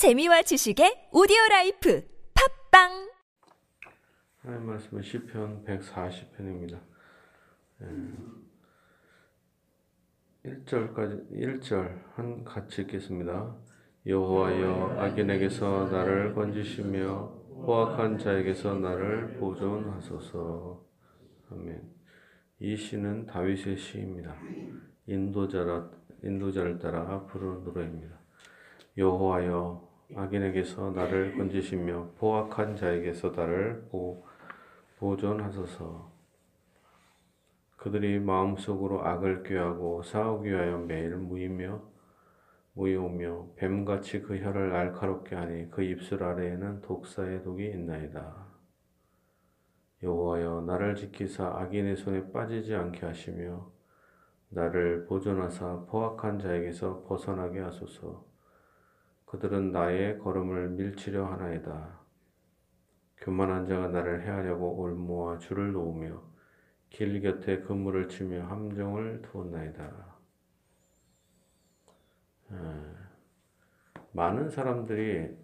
재미와 지식의 오디오라이프 팟빵. 하나님 말씀은 시편 140편입니다. 1절 한 같이 읽겠습니다. 여호와여, 악인에게서 나를 건지시며 포악한 자에게서 나를 보존하소서. 아멘. 이 시는 다윗의 시입니다. 인도자를 따라 부르는 노래입니다. 여호와여, 악인에게서 나를 건지시며 포악한 자에게서 나를 보존하소서. 그들이 마음속으로 악을 꾀하고 싸우기 위하여 매일 모이오며 뱀같이 그 혀를 날카롭게 하니 그 입술 아래에는 독사의 독이 있나이다. 여호와여, 나를 지키사 악인의 손에 빠지지 않게 하시며 나를 보존하사 포악한 자에게서 벗어나게 하소서. 그들은 나의 걸음을 밀치려 하나이다. 교만한 자가 나를 해하려고 올무와 줄을 놓으며 길 곁에 그물을 치며 함정을 두었나이다. 많은 사람들이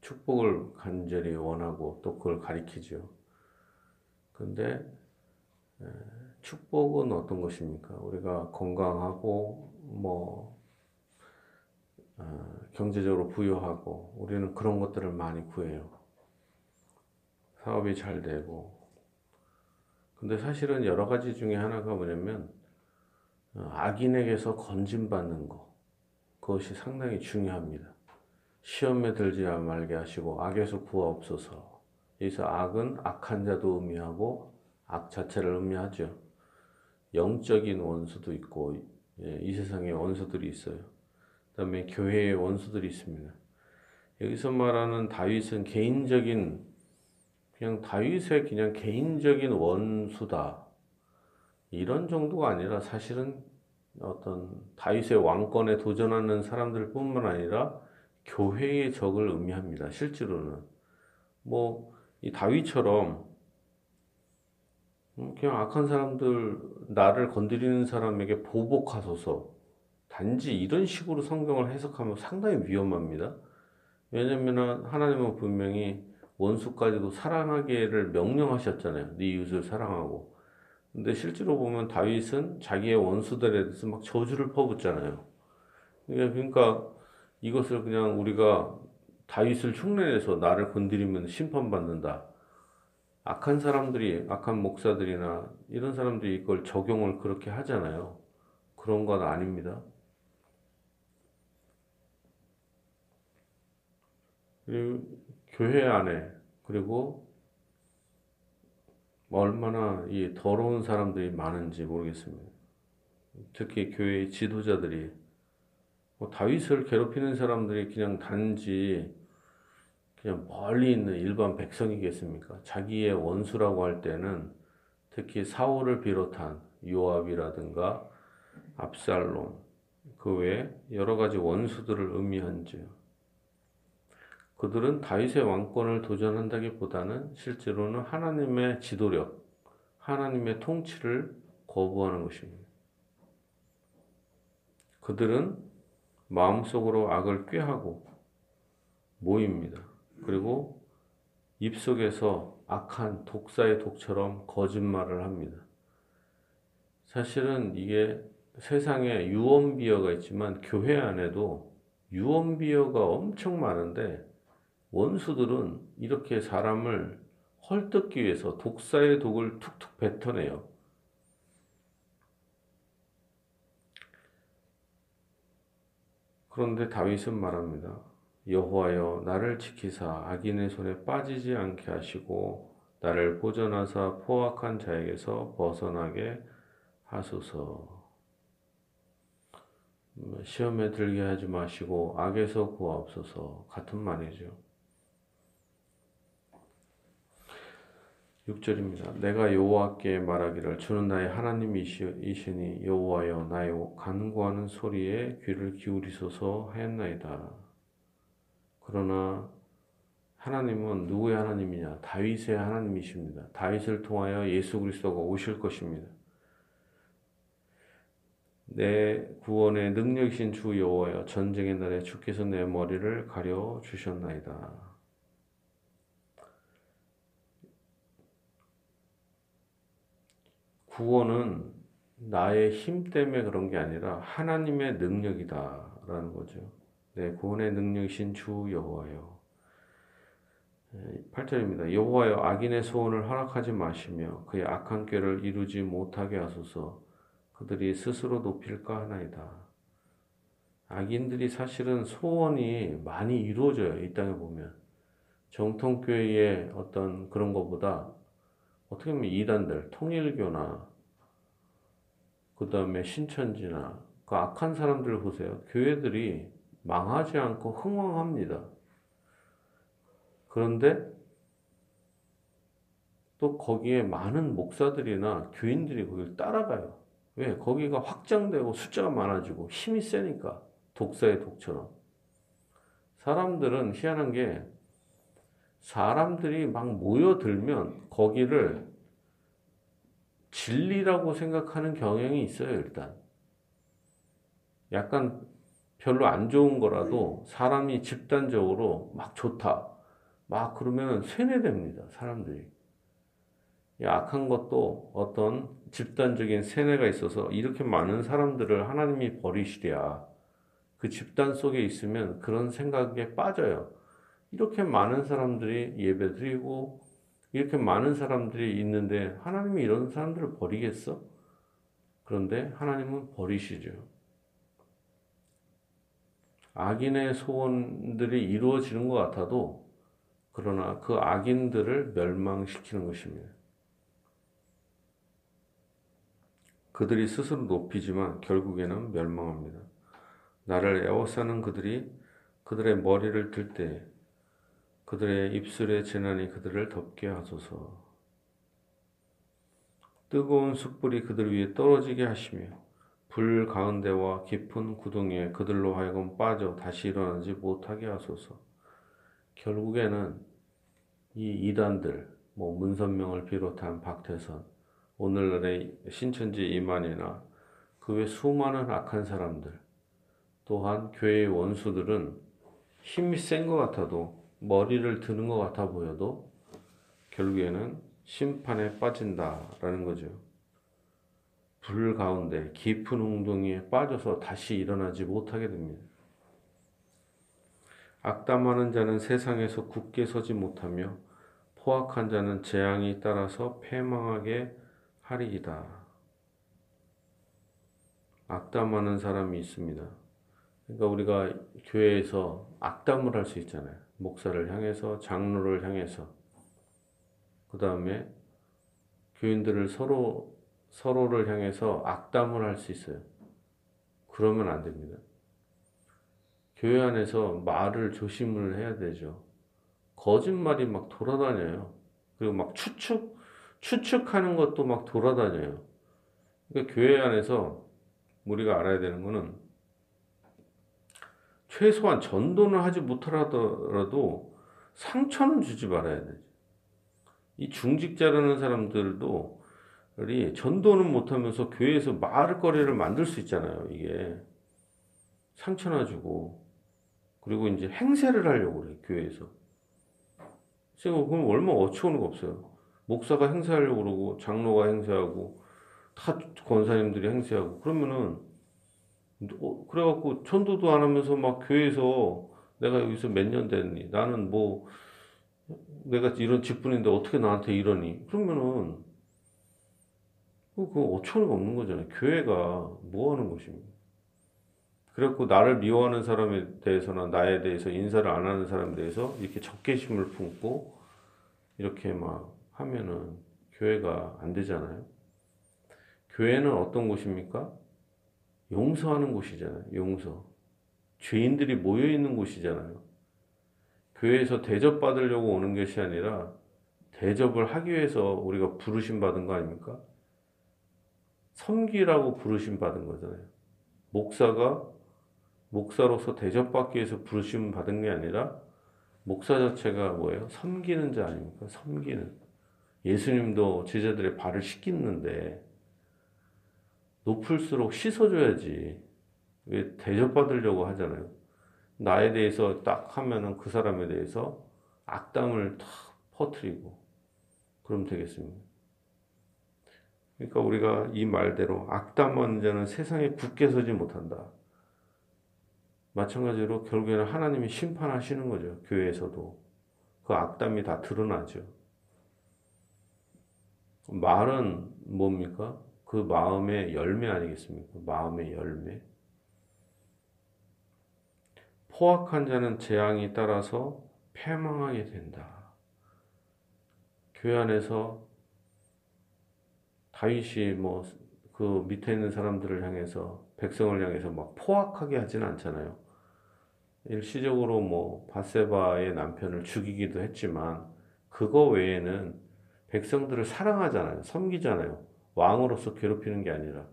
축복을 간절히 원하고 또 그걸 가리키죠. 근데 축복은 어떤 것입니까? 우리가 건강하고 경제적으로 부유하고, 우리는 그런 것들을 많이 구해요. 사업이 잘 되고. 근데 사실은 여러 가지 중에 하나가 뭐냐면 악인에게서 건진받는 거, 그것이 상당히 중요합니다. 시험에 들지 말게 하시고 악에서 구하옵소서. 여기서 악은 악한 자도 의미하고 악 자체를 의미하죠. 영적인 원수도 있고, 이 세상에 원수들이 있어요. 그 다음에 교회의 원수들이 있습니다. 여기서 말하는 다윗은 다윗의 개인적인 원수다, 이런 정도가 아니라 사실은 어떤 다윗의 왕권에 도전하는 사람들 뿐만 아니라 교회의 적을 의미합니다. 실제로는 이 다윗처럼 그냥 악한 사람들, 나를 건드리는 사람에게 보복하소서, 단지 이런 식으로 성경을 해석하면 상당히 위험합니다. 왜냐하면 하나님은 분명히 원수까지도 사랑하기를 명령하셨잖아요. 네 이웃을 사랑하고. 근데 실제로 보면 다윗은 자기의 원수들에 대해서 막 저주를 퍼붓잖아요. 그러니까 이것을 그냥 우리가 다윗을 흉내내서 나를 건드리면 심판받는다, 악한 사람들이, 악한 목사들이나 이런 사람들이 이걸 적용을 그렇게 하잖아요. 그런 건 아닙니다. 그리고 교회 안에, 그리고 얼마나 이 더러운 사람들이 많은지 모르겠습니다. 특히 교회의 지도자들이 다윗을 괴롭히는 사람들이 그냥 그냥 멀리 있는 일반 백성이겠습니까? 자기의 원수라고 할 때는 특히 사울을 비롯한 요압이라든가 압살론, 그 외에 여러 가지 원수들을 의미한지요. 그들은 다윗의 왕권을 도전한다기보다는 실제로는 하나님의 지도력, 하나님의 통치를 거부하는 것입니다. 그들은 마음속으로 악을 꾀하고 모입니다. 그리고 입속에서 악한 독사의 독처럼 거짓말을 합니다. 사실은 이게 세상에 유언비어가 있지만 교회 안에도 유언비어가 엄청 많은데, 원수들은 이렇게 사람을 헐뜯기 위해서 독사의 독을 툭툭 뱉어내요. 그런데 다윗은 말합니다. 여호와여, 나를 지키사 악인의 손에 빠지지 않게 하시고 나를 보존하사 포악한 자에게서 벗어나게 하소서. 시험에 들게 하지 마시고 악에서 구하옵소서, 같은 말이죠. 6절입니다. 내가 여호와께 말하기를 주는 나의 하나님이시니 여호와여, 나의 간구하는 소리에 귀를 기울이소서 하였나이다. 그러나 하나님은 누구의 하나님이냐? 다윗의 하나님이십니다. 다윗을 통하여 예수 그리스도가 오실 것입니다. 내 구원의 능력이신 주 여호와여, 전쟁의 날에 주께서 내 머리를 가려주셨나이다. 구원은 나의 힘 때문에 그런 게 아니라 하나님의 능력이다 라는 거죠. 내 구원의 능력이신 주 여호와여. 8절입니다. 여호와여, 악인의 소원을 허락하지 마시며 그의 악한 꾀를 이루지 못하게 하소서. 그들이 스스로 높일까 하나이다. 악인들이 사실은 소원이 많이 이루어져요. 이 땅에 보면 정통교회의 어떤 그런 것보다 어떻게 보면 이단들, 통일교나 그 다음에 신천지나 그 악한 사람들 보세요. 교회들이 망하지 않고 흥왕합니다. 그런데 또 거기에 많은 목사들이나 교인들이 거기를 따라가요. 왜? 거기가 확장되고 숫자가 많아지고 힘이 세니까 독사의 독처럼. 사람들은 희한한 게 사람들이 막 모여들면 거기를 진리라고 생각하는 경향이 있어요. 일단 약간 별로 안 좋은 거라도 사람이 집단적으로 막 좋다 막 그러면 세뇌됩니다. 사람들이. 이 악한 것도 어떤 집단적인 세뇌가 있어서 이렇게 많은 사람들을 하나님이 버리시랴. 그 집단 속에 있으면 그런 생각에 빠져요. 이렇게 많은 사람들이 예배드리고 이렇게 많은 사람들이 있는데 하나님이 이런 사람들을 버리겠어? 그런데 하나님은 버리시죠. 악인의 소원들이 이루어지는 것 같아도 그러나 그 악인들을 멸망시키는 것입니다. 그들이 스스로 높이지만 결국에는 멸망합니다. 나를 애워싸는 그들이 그들의 머리를 들 때 그들의 입술의 재난이 그들을 덮게 하소서. 뜨거운 숯불이 그들 위에 떨어지게 하시며 불 가운데와 깊은 구덩이에 그들로 하여금 빠져 다시 일어나지 못하게 하소서. 결국에는 이 이단들, 뭐 문선명을 비롯한 박태선, 오늘날의 신천지 이만이나 그 외 수많은 악한 사람들, 또한 교회의 원수들은 힘이 센 것 같아도 머리를 드는 것 같아 보여도 결국에는 심판에 빠진다라는 거죠. 불 가운데 깊은 웅덩이에 빠져서 다시 일어나지 못하게 됩니다. 악담하는 자는 세상에서 굳게 서지 못하며 포악한 자는 재앙이 따라서 패망하게 하리이다. 악담하는 사람이 있습니다. 그러니까 우리가 교회에서 악담을 할 수 있잖아요. 목사를 향해서, 장로를 향해서, 그 다음에 교인들을 서로를 향해서 악담을 할 수 있어요. 그러면 안 됩니다. 교회 안에서 말을 조심을 해야 되죠. 거짓말이 막 돌아다녀요. 그리고 막 추측하는 것도 막 돌아다녀요. 그러니까 교회 안에서 우리가 알아야 되는 거는 최소한 전도는 하지 못하더라도 상처는 주지 말아야 되죠. 이 중직자라는 사람들도 전도는 못하면서 교회에서 말거리를 만들 수 있잖아요. 이게 상처나 주고. 그리고 이제 행세를 하려고 그래요, 교회에서. 그럼 얼마나 어처구니 없어요. 목사가 행세하려고 그러고, 장로가 행세하고, 다 권사님들이 행세하고, 그러면은, 그래갖고, 전도도 안 하면서 막 교회에서 내가 여기서 몇 년 됐니? 나는 뭐, 내가 이런 직분인데 어떻게 나한테 이러니? 그러면은, 그거 어처구니가 없는 거잖아요. 교회가 뭐 하는 것입니까? 그래갖고 나를 미워하는 사람에 대해서나 나에 대해서 인사를 안 하는 사람에 대해서 이렇게 적개심을 품고 이렇게 막 하면은 교회가 안 되잖아요. 교회는 어떤 곳입니까? 용서하는 곳이잖아요. 용서. 죄인들이 모여있는 곳이잖아요. 교회에서 대접받으려고 오는 것이 아니라 대접을 하기 위해서 우리가 부르심받은 거 아닙니까? 섬기라고 부르심받은 거잖아요. 목사가 목사로서 대접받기 위해서 부르심 받은 게 아니라 목사 자체가 뭐예요? 섬기는 자 아닙니까? 섬기는. 예수님도 제자들의 발을 씻기는데 높을수록 씻어줘야지. 왜 대접받으려고 하잖아요. 나에 대해서 딱 하면은 그 사람에 대해서 악담을 탁 퍼뜨리고 그러면 되겠습니다. 그러니까 우리가 이 말대로 악담받는 자는 세상에 굳게 서지 못한다. 마찬가지로 결국에는 하나님이 심판하시는 거죠. 교회에서도. 그 악담이 다 드러나죠. 말은 뭡니까? 그 마음의 열매 아니겠습니까? 마음의 열매. 포악한 자는 재앙이 따라서 패망하게 된다. 교회 안에서 다윗이 그 밑에 있는 사람들을 향해서, 백성을 향해서 막 포악하게 하진 않잖아요. 일시적으로 바세바의 남편을 죽이기도 했지만, 그거 외에는 백성들을 사랑하잖아요. 섬기잖아요. 왕으로서 괴롭히는 게 아니라.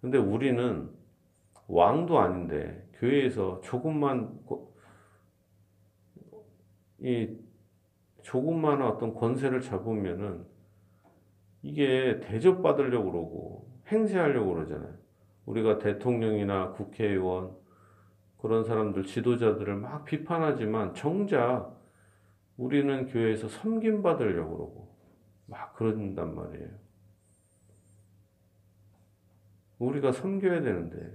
근데 우리는 왕도 아닌데 교회에서 조금만 어떤 권세를 잡으면은 이게 대접받으려고 그러고 행세하려고 그러잖아요. 우리가 대통령이나 국회의원 그런 사람들, 지도자들을 막 비판하지만 정작 우리는 교회에서 섬김받으려고 그러고 막 그런단 말이에요. 우리가 섬겨야 되는데.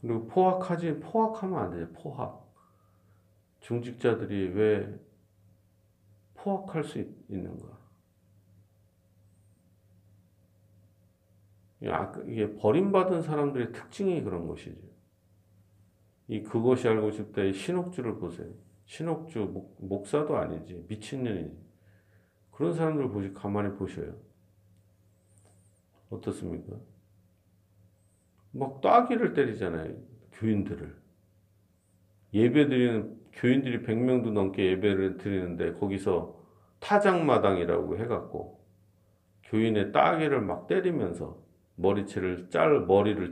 그리고 포악하면 안 돼요. 포악. 중직자들이 왜 포악할 수 있는가? 이게 버림받은 사람들의 특징이 그런 것이죠. 그것이 알고 싶다의 신옥주를 보세요. 신옥주 목사도 아니지, 미친년이지. 그런 사람들 가만히 보셔요. 어떻습니까? 막 따귀를 때리잖아요. 교인들을. 예배드리는 교인들이 100명도 넘게 예배를 드리는데 거기서 타작마당이라고 해갖고 교인의 따귀를 막 때리면서 머리를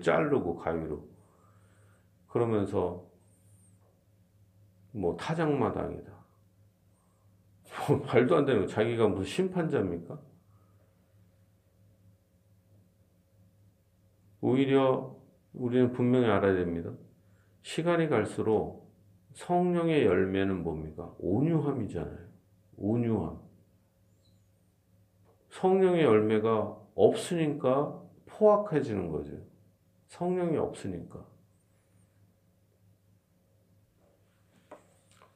자르고 가위로 그러면서 타작마당이다. 말도 안 되는 거. 자기가 무슨 심판자입니까? 오히려 우리는 분명히 알아야 됩니다. 시간이 갈수록 성령의 열매는 뭡니까? 온유함이잖아요. 온유함. 성령의 열매가 없으니까 포악해지는 거죠. 성령이 없으니까.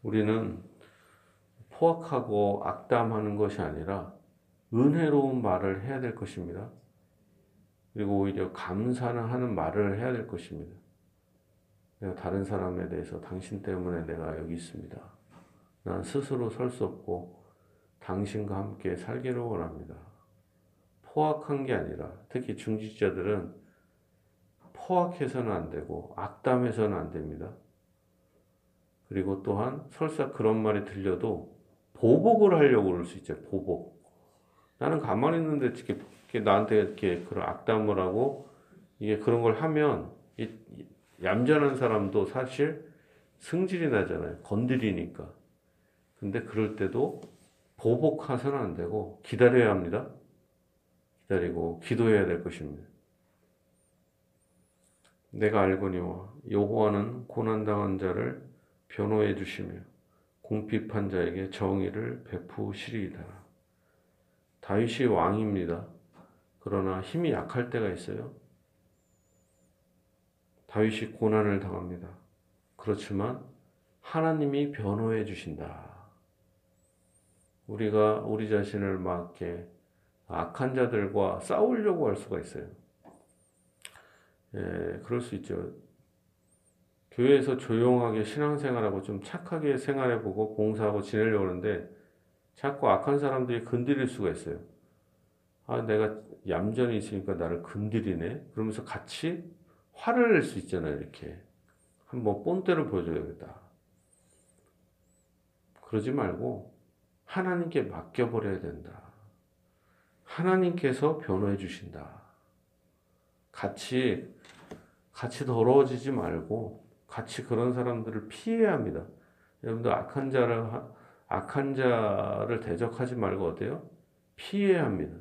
우리는 포악하고 악담하는 것이 아니라 은혜로운 말을 해야 될 것입니다. 그리고 오히려 감사는 하는 말을 해야 될 것입니다. 내가 다른 사람에 대해서 당신 때문에 내가 여기 있습니다. 난 스스로 설 수 없고 당신과 함께 살기를 원합니다. 포악한 게 아니라, 특히 중직자들은 포악해서는 안 되고 악담해서는 안 됩니다. 그리고 또한 설사 그런 말이 들려도 보복을 하려고 그럴 수 있죠. 보복. 나는 가만히 있는데 이렇게 나한테 이렇게 그런 악담을 하고 그런 걸 하면 얌전한 사람도 사실 승질이 나잖아요. 건드리니까. 근데 그럴 때도 보복해서는 안 되고 기다려야 합니다. 기다리고 기도해야 될 것입니다. 내가 알거니와 여호와는 고난당한 자를 변호해 주시며 궁핍한 자에게 정의를 베푸시리이다. 다윗이 왕입니다. 그러나 힘이 약할 때가 있어요. 다윗이 고난을 당합니다. 그렇지만 하나님이 변호해 주신다. 우리가 우리 자신을 막게 악한 자들과 싸우려고 할 수가 있어요. 그럴 수 있죠. 교회에서 조용하게 신앙생활하고 좀 착하게 생활해보고 봉사하고 지내려고 하는데 자꾸 악한 사람들이 건드릴 수가 있어요. 아, 내가 얌전히 있으니까 나를 건드리네? 그러면서 같이 화를 낼 수 있잖아요. 이렇게 한번 뽐대를 보여줘야겠다. 그러지 말고 하나님께 맡겨버려야 된다. 하나님께서 변호해 주신다. 같이 더러워지지 말고 같이 그런 사람들을 피해야 합니다. 여러분들 악한 자를 대적하지 말고 어때요? 피해야 합니다.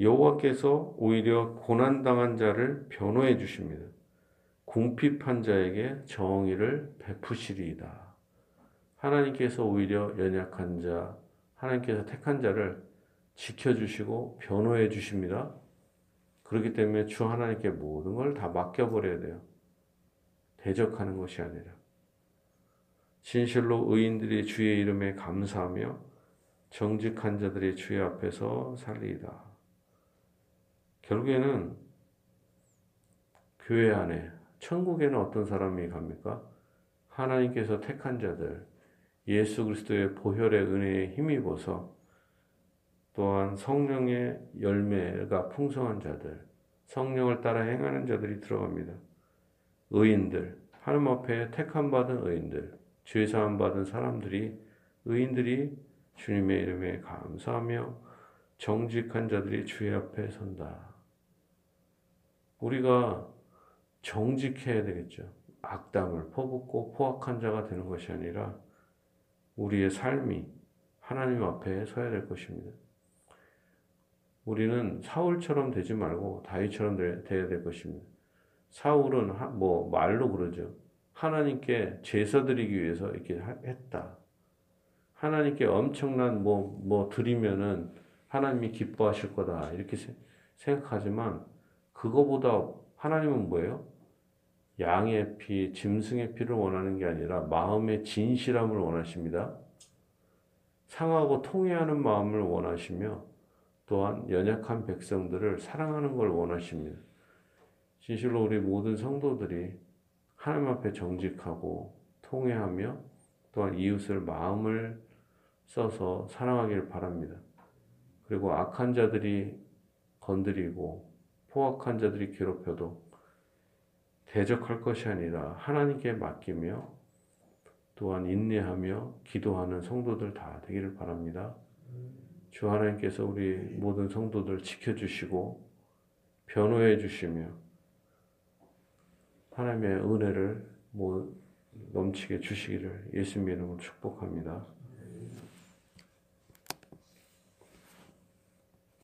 여호와께서 오히려 고난당한 자를 변호해 주십니다. 궁핍한 자에게 정의를 베푸시리이다. 하나님께서 오히려 연약한 자, 하나님께서 택한 자를 지켜주시고 변호해 주십니다. 그렇기 때문에 주 하나님께 모든 걸 다 맡겨버려야 돼요. 대적하는 것이 아니라. 진실로 의인들이 주의 이름에 감사하며 정직한 자들이 주의 앞에서 살리이다. 결국에는 교회 안에, 천국에는 어떤 사람이 갑니까? 하나님께서 택한 자들, 예수 그리스도의 보혈의 은혜에 힘입어서 또한 성령의 열매가 풍성한 자들, 성령을 따라 행하는 자들이 들어갑니다. 의인들, 하나님 앞에 택함받은 의인들, 죄사함받은 사람들이, 의인들이 주님의 이름에 감사하며 정직한 자들이 주의 앞에 선다. 우리가 정직해야 되겠죠. 악담을 퍼붓고 포악한 자가 되는 것이 아니라 우리의 삶이 하나님 앞에 서야 될 것입니다. 우리는 사울처럼 되지 말고 다윗처럼 되어야 될 것입니다. 사울은 말로 그러죠. 하나님께 제사 드리기 위해서 이렇게 했다. 하나님께 엄청난 드리면은 하나님이 기뻐하실 거다. 이렇게 생각하지만 그거보다 하나님은 뭐예요? 양의 피, 짐승의 피를 원하는 게 아니라 마음의 진실함을 원하십니다. 상하고 통회하는 마음을 원하시며 또한 연약한 백성들을 사랑하는 걸 원하십니다. 진실로 우리 모든 성도들이 하나님 앞에 정직하고 통회하며 또한 이웃을 마음을 써서 사랑하기를 바랍니다. 그리고 악한 자들이 건드리고 포악한 자들이 괴롭혀도 대적할 것이 아니라 하나님께 맡기며 또한 인내하며 기도하는 성도들 다 되기를 바랍니다. 주 하나님께서 우리 모든 성도들 지켜주시고 변호해 주시며 하나님의 은혜를 넘치게 주시기를 예수님의 이름으로 축복합니다.